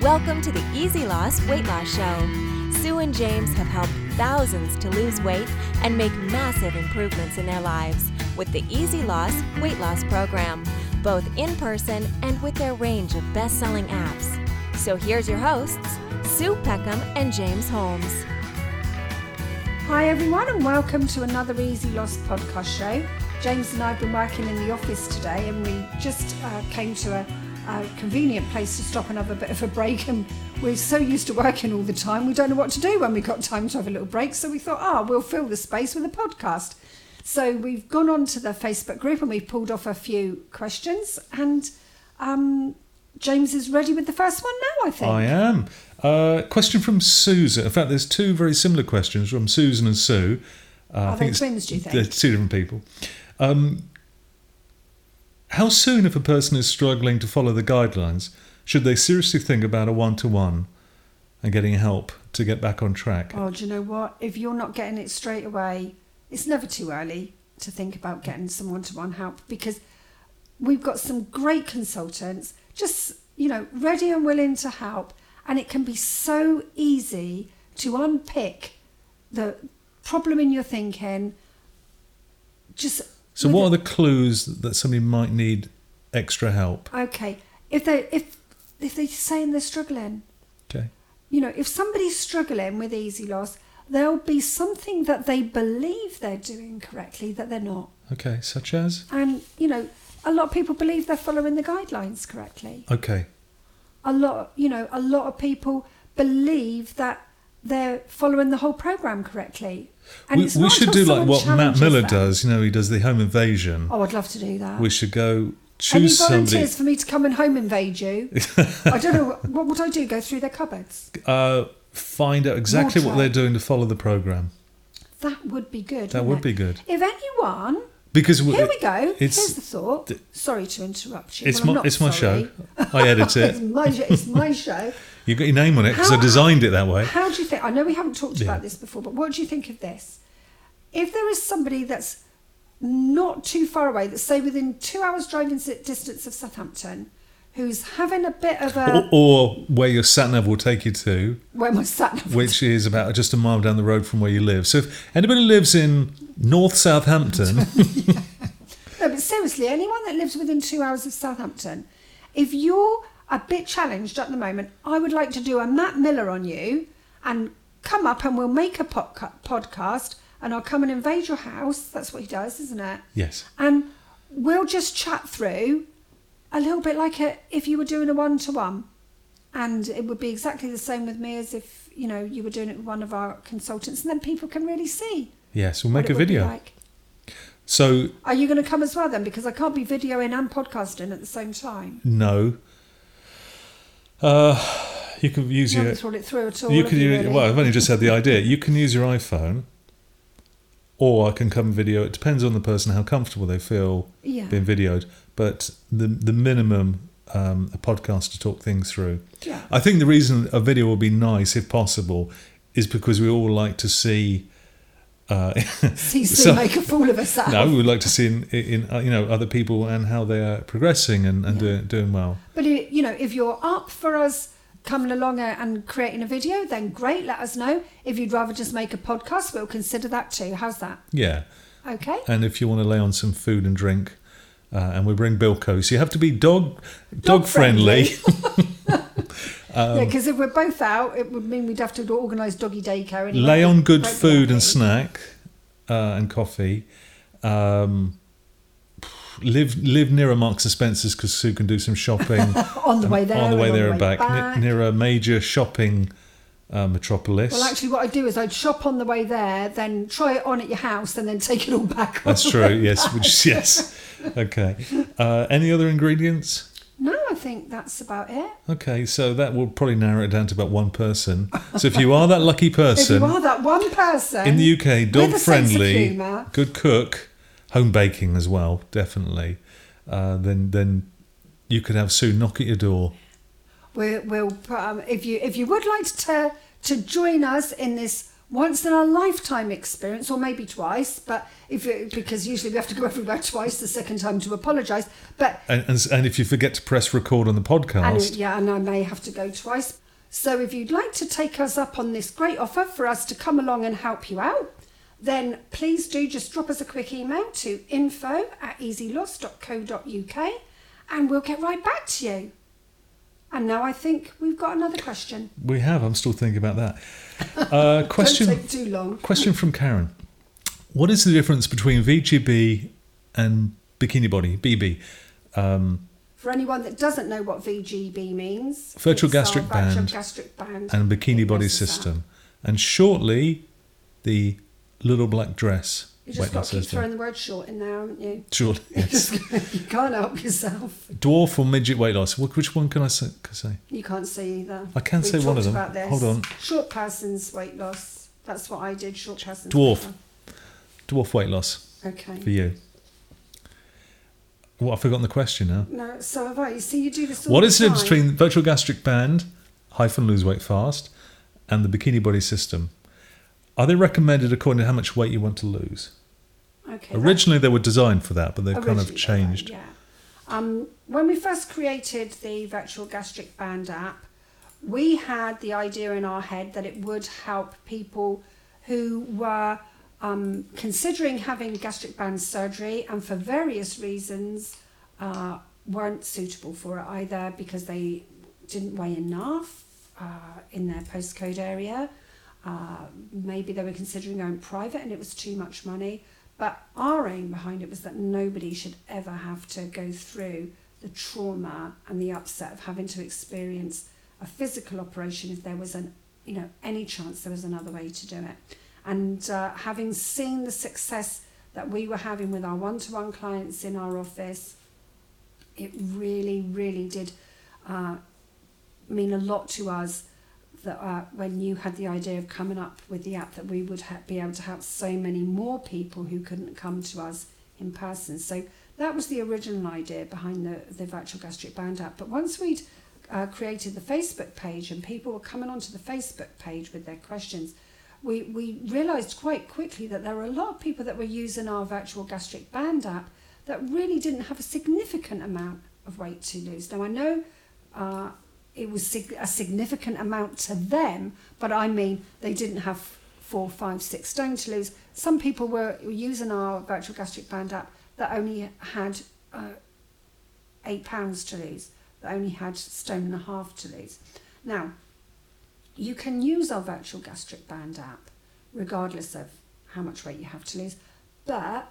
Welcome to the Easy Loss Weight Loss Show. Sue and James have helped thousands to lose weight and make massive improvements in their lives with the Easy Loss Weight Loss Program, both in person and with their range of best-selling apps. So here's your hosts, Sue Peckham and James Holmes. Hi everyone, and welcome to another Easy Loss podcast show. James and I have been working in the office today, and we just came to a convenient place to stop and have a bit of a break, and we're so used to working all the time we don't know what to do when we got time to have a little break, so we thought we'll fill the space with a podcast. So we've gone on to the Facebook group and we've pulled off a few questions, and James is ready with the first one now, I think. I am. Question from Susan. In fact, there's two very similar questions from Susan and Sue. Are they twins, do you think? They're two different people. How soon, if a person is struggling to follow the guidelines, should they seriously think about a one-to-one and getting help to get back on track? Oh, do you know what? If you're not getting it straight away, it's never too early to think about getting some one-to-one help, because we've got some great consultants just, you know, ready and willing to help. And it can be so easy to unpick the problem in your thinking. So what are the clues that somebody might need extra help? Okay, if they say they're struggling, okay, you know, if somebody's struggling with easy loss, there'll be something that they believe they're doing correctly that they're not. Okay, such as? And you know, a lot of people believe they're following the guidelines correctly. Okay. A lot of people believe that they're following the whole program correctly. And we should do like what Matt Miller does. You know, he does the home invasion. Oh, I'd love to do that. We should go choose somebody. Any volunteers for me to come and home invade you? I don't know. What would I do? Go through their cupboards? Find out exactly what they're doing to follow the program. That would be good. That would be good. If anyone... Because here we go. Here's the thought. Sorry to interrupt you. It's my show. I edit it. It's my show. You've got your name on it because I designed it that way. How do you think? I know we haven't talked about this before, but what do you think of this? If there is somebody that's not too far away, that's say within 2 hours driving distance of Southampton, who's having a bit of a... Or where your sat-nav will take you to. Where my sat-nav... Which is about just a mile down the road from where you live. So if anybody lives in North Southampton... No, but seriously, anyone that lives within 2 hours of Southampton, if you're a bit challenged at the moment, I would like to do a Matt Miller on you and come up and we'll make a podcast and I'll come and invade your house. That's what he does, isn't it? Yes. And we'll just chat through... A little bit like if you were doing a one-to-one, and it would be exactly the same with me as if, you know, you were doing it with one of our consultants, and then people can really see. Yes, we'll make a video. Like. So, are you going to come as well then? Because I can't be videoing and podcasting at the same time. No. You can use your. Not roll it through at all. You can use. Really? Well, I've only just had the idea. You can use your iPhone. Or I can come video. It depends on the person how comfortable they feel being videoed. But the minimum, a podcast to talk things through. Yeah. I think the reason a video will be nice, if possible, is because we all like to see... make a fool of herself. No, we would like to see in other people and how they are progressing and doing well. But, you know, if you're up for us... coming along and creating a video, then great, let us know. If you'd rather just make a podcast, we'll consider that too. How's that? Yeah. Okay. And if you want to lay on some food and drink, and we bring Bilko, so you have to be dog friendly. Because if we're both out, it would mean we'd have to organise doggy daycare. Anyway. Lay on good food and snack and coffee. Live near a Marks and Spencer's because Sue can do some shopping on the way there and back. Near a major shopping metropolis. Well, actually, what I do is I'd shop on the way there, then try it on at your house, and then take it all back. That's true. Okay. Any other ingredients? No, I think that's about it. Okay, so that will probably narrow it down to about one person. So if you are that lucky person, in the UK, dog friendly, good cook. Home baking as well, definitely. Then you could have Sue knock at your door. We'll if you would like to join us in this once in our lifetime experience, or maybe twice, but because usually we have to go everywhere twice, the second time to apologise. But and if you forget to press record on the podcast. And I may have to go twice. So if you'd like to take us up on this great offer for us to come along and help you out, then please do just drop us a quick email to info@easyloss.co.uk and we'll get right back to you. And now I think we've got another question. We have. I'm still thinking about that. Don't take too long. Question from Karen. What is the difference between VGB and Bikini Body BB? For anyone that doesn't know what VGB means, virtual gastric band and Bikini Body system. That. And shortly, the Little Black Dress. You just got to keep throwing the word short in there, haven't you? Short, yes. You can't help yourself. Dwarf or midget weight loss? Which one can I say? You can't say either. I can say one of them. About this. Hold on. Short person's weight loss. That's what I did, short person's Dwarf. Dwarf weight loss. Okay. For you. Well, I've forgotten the question now. No, so have I. You see, you do this all the time. What is the difference between virtual gastric band, lose weight fast, and the Bikini Body system? Are they recommended according to how much weight you want to lose? Okay. Originally, they were designed for that, but they've kind of changed. Yeah. When we first created the virtual gastric band app, we had the idea in our head that it would help people who were considering having gastric band surgery and for various reasons weren't suitable for it, either because they didn't weigh enough in their postcode area. Maybe they were considering going private and it was too much money. But our aim behind it was that nobody should ever have to go through the trauma and the upset of having to experience a physical operation if there was any chance there was another way to do it. And having seen the success that we were having with our one-to-one clients in our office, it really, really did mean a lot to us that when you had the idea of coming up with the app, that we would be able to help so many more people who couldn't come to us in person. So that was the original idea behind the virtual gastric band app. But once we'd created the Facebook page and people were coming onto the Facebook page with their questions, we realised quite quickly that there were a lot of people that were using our virtual gastric band app that really didn't have a significant amount of weight to lose. Now, I know it was a significant amount to them, but I mean they didn't have 4, 5, 6 stone to lose. Some people were using our virtual gastric band app that only had 8 pounds to lose, that only had 1.5 stone to lose. Now, you can use our virtual gastric band app regardless of how much weight you have to lose, but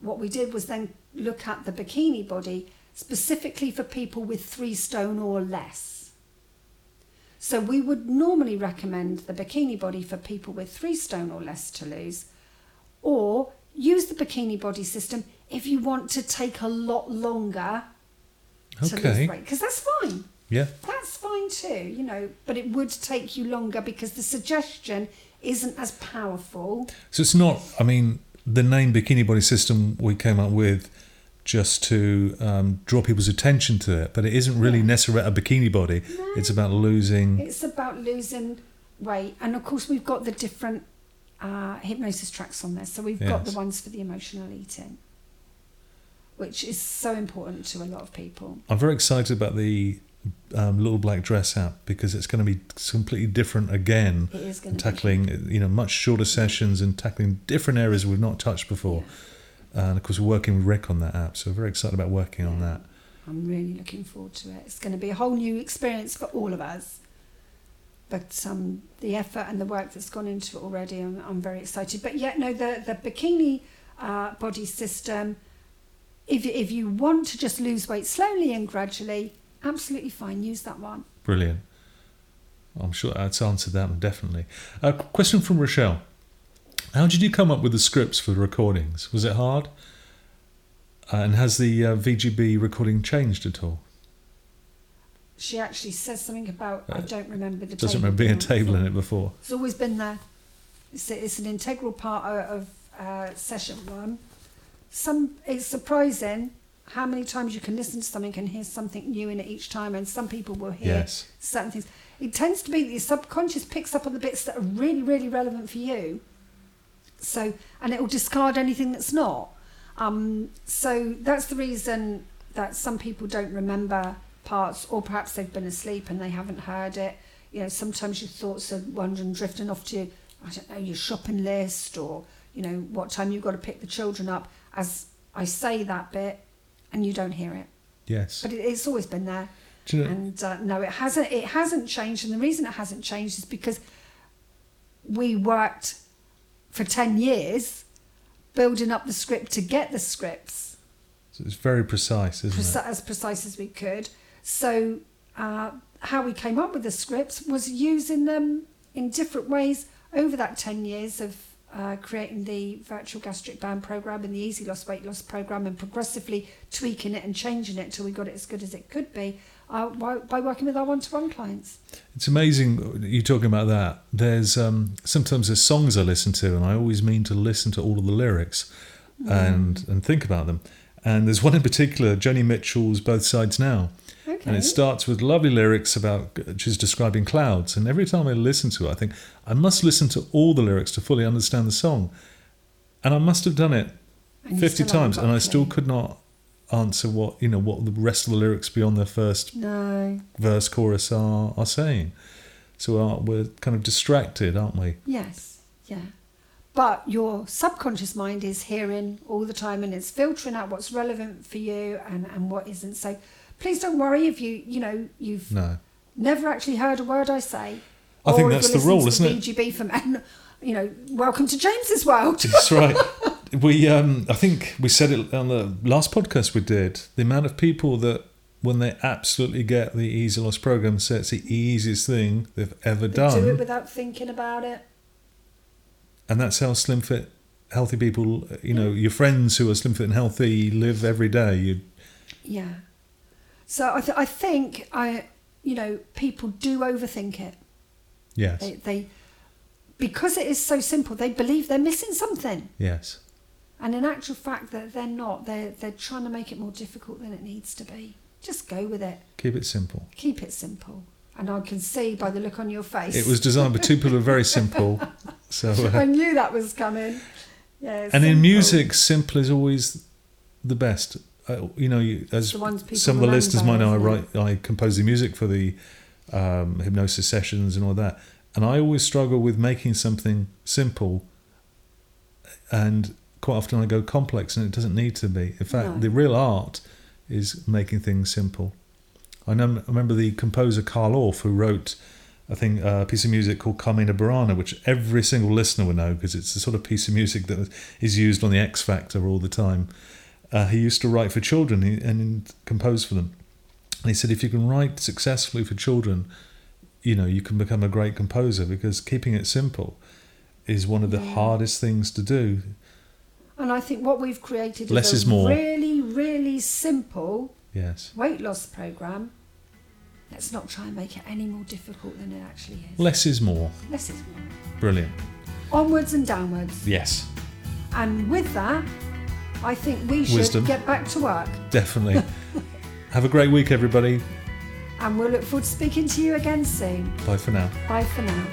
what we did was then look at the Bikini Body specifically for people with 3 stone or less. So we would normally recommend the Bikini Body for people with 3 stone or less to lose, or use the Bikini Body system if you want to take a lot longer to lose weight, because that's fine. Yeah. That's fine too, but it would take you longer because the suggestion isn't as powerful. So it's not, the name Bikini Body system we came up with just to draw people's attention to it, but it isn't really necessarily a bikini body. No. It's about losing... It's about losing weight. And of course we've got the different hypnosis tracks on there. So we've got the ones for the emotional eating, which is so important to a lot of people. I'm very excited about the Little Black Dress app because it's going to be completely different again. It is going to be tackling much shorter sessions and tackling different areas we've not touched before. Yeah. And of course we're working with Rick on that app, so we're very excited about working on that. I'm really looking forward to it. It's going to be a whole new experience for all of us, but the effort and the work that's gone into it already, I'm very excited. But the Bikini Body system, if you want to just lose weight slowly and gradually, absolutely fine, use that one. Brilliant. I'm sure that's answered that one, definitely. A question from Rochelle. How did you come up with the scripts for the recordings? Was it hard? And has the VGB recording changed at all? She actually says something about, I don't remember the table. Doesn't remember being a table in it before. It's always been there. It's an integral part of session one. It's surprising how many times you can listen to something and hear something new in it each time, and some people will hear certain things. It tends to be that your subconscious picks up on the bits that are really, really relevant for you. So, and it will discard anything that's not. So that's the reason that some people don't remember parts, or perhaps they've been asleep and they haven't heard it. You know, sometimes your thoughts are wandering, drifting off to, I don't know, your shopping list, or, you know, what time you've got to pick the children up. As I say that bit, and you don't hear it. Yes. But it's always been there. Do you know? And no, it hasn't changed. And the reason it hasn't changed is because we worked for 10 years building up the script to get the scripts. So it's very precise, isn't it? As precise as we could. So how we came up with the scripts was using them in different ways over that 10 years of creating the virtual gastric band program and the Easy Loss weight loss program, and progressively tweaking it and changing it till we got it as good as it could be by working with our one-to-one clients. It's amazing you're talking about that. There's sometimes there's songs I listen to, and I always mean to listen to all of the lyrics and think about them. And there's one in particular, Joni Mitchell's Both Sides Now. Okay. And it starts with lovely lyrics about, she's describing clouds. And every time I listen to it, I think, I must listen to all the lyrics to fully understand the song. And I must have done it 50 times, and I still could not answer what the rest of the lyrics beyond the first verse, chorus are saying. So we're kind of distracted, aren't we? Yes, yeah. But your subconscious mind is hearing all the time, and it's filtering out what's relevant for you and what isn't. So please don't worry if you've never actually heard a word I say. I think that's the rule, isn't it? VGB for men, welcome to James's world. That's right. We, I think we said it on the last podcast we did. The amount of people that when they absolutely get the Easy Loss program, say it's the easiest thing they've ever done. Do it without thinking about it. And that's how slim fit, healthy people, your friends who are slim fit and healthy live every day. Yeah. So I think people do overthink it. Yes. They because it is so simple, they believe they're missing something. Yes. And in actual fact, that they're not. They're trying to make it more difficult than it needs to be. Just go with it. Keep it simple. Keep it simple. And I can see by the look on your face. It was designed by two people who are very simple. So I knew that was coming. Yeah. And simple. In music, simple is always the best. As some of the listeners might know, I compose the music for the hypnosis sessions and all that. And I always struggle with making something simple. And quite often I go complex, and it doesn't need to be. In fact, the real art is making things simple. I remember the composer Karl Orff, who wrote, I think, a piece of music called Carmina Burana, which every single listener would know because it's the sort of piece of music that is used on the X Factor all the time. He used to write for children and compose for them. And he said, if you can write successfully for children, you can become a great composer, because keeping it simple is one of the hardest things to do. And I think what we've created is a really, really simple weight loss program. Let's not try and make it any more difficult than it actually is. Less is more. Less is more. Brilliant. Onwards and downwards. Yes. And with that, I think we should get back to work. Definitely. Have a great week, everybody. And we'll look forward to speaking to you again soon. Bye for now. Bye for now.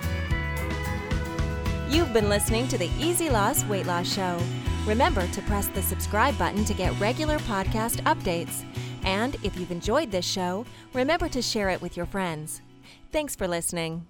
You've been listening to the Easy Loss Weight Loss Show. Remember to press the subscribe button to get regular podcast updates. And if you've enjoyed this show, remember to share it with your friends. Thanks for listening.